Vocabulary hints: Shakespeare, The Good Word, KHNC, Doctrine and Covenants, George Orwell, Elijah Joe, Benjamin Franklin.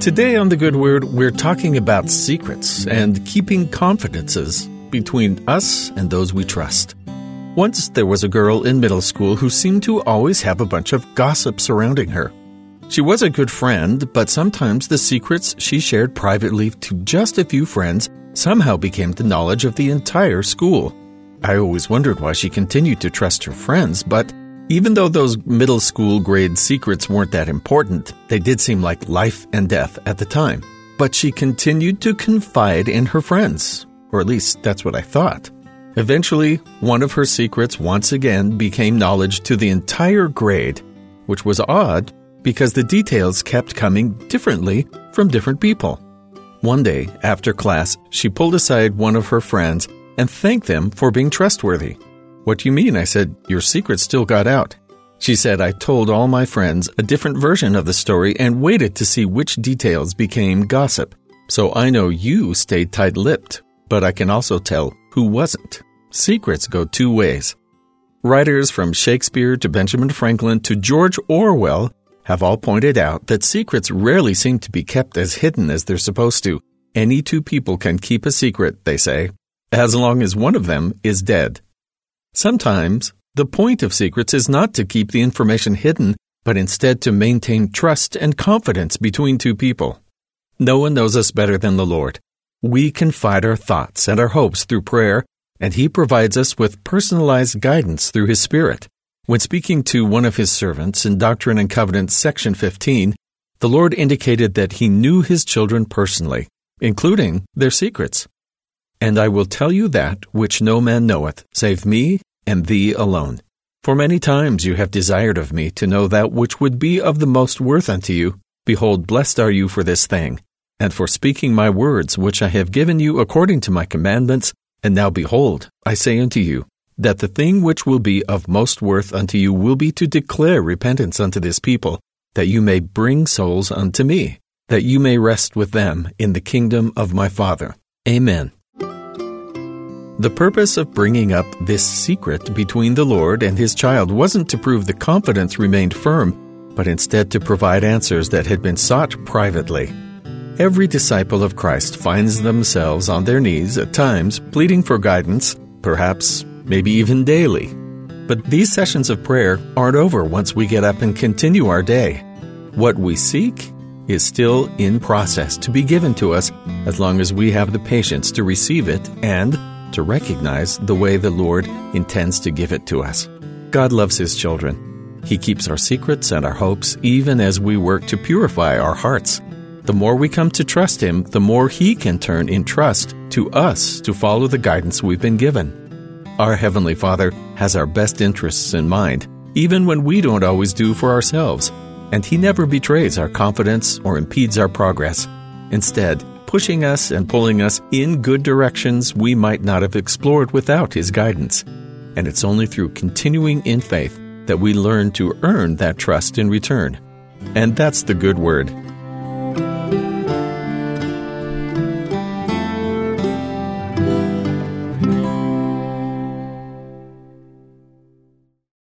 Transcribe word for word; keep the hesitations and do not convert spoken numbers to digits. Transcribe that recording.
Today on The Good Word, we're talking about secrets and keeping confidences between us and those we trust. Once there was a girl in middle school who seemed to always have a bunch of gossip surrounding her. She was a good friend, but sometimes the secrets she shared privately to just a few friends somehow became the knowledge of the entire school. I always wondered why she continued to trust her friends, but even though those middle school grade secrets weren't that important, they did seem like life and death at the time. But she continued to confide in her friends, or at least that's what I thought. Eventually, one of her secrets once again became knowledge to the entire grade, which was odd, because the details kept coming differently from different people. One day, after class, she pulled aside one of her friends and thanked them for being trustworthy. "What do you mean?" I said. "Your secret still got out." She said, "I told all my friends a different version of the story and waited to see which details became gossip. So I know you stayed tight-lipped, but I can also tell who wasn't." Secrets go two ways. Writers from Shakespeare to Benjamin Franklin to George Orwell have all pointed out that secrets rarely seem to be kept as hidden as they're supposed to. Any two people can keep a secret, they say, as long as one of them is dead. Sometimes, the point of secrets is not to keep the information hidden, but instead to maintain trust and confidence between two people. No one knows us better than the Lord. We confide our thoughts and our hopes through prayer, and He provides us with personalized guidance through His Spirit. When speaking to one of His servants in Doctrine and Covenants, section fifteen, the Lord indicated that He knew His children personally, including their secrets. "And I will tell you that which no man knoweth, save me and thee alone. For many times you have desired of me to know that which would be of the most worth unto you. Behold, blessed are you for this thing, and for speaking my words which I have given you according to my commandments. And now behold, I say unto you, that the thing which will be of most worth unto you will be to declare repentance unto this people, that you may bring souls unto me, that you may rest with them in the kingdom of my Father. Amen." The purpose of bringing up this secret between the Lord and His child wasn't to prove the confidence remained firm, but instead to provide answers that had been sought privately. Every disciple of Christ finds themselves on their knees at times, pleading for guidance, perhaps maybe even daily. But these sessions of prayer aren't over once we get up and continue our day. What we seek is still in process to be given to us as long as we have the patience to receive it and to recognize the way the Lord intends to give it to us. God loves His children. He keeps our secrets and our hopes even as we work to purify our hearts. The more we come to trust Him, the more He can turn in trust to us to follow the guidance we've been given. Our Heavenly Father has our best interests in mind, even when we don't always do for ourselves, and He never betrays our confidence or impedes our progress, instead pushing us and pulling us in good directions we might not have explored without His guidance. And it's only through continuing in faith that we learn to earn that trust in return. And that's the good word.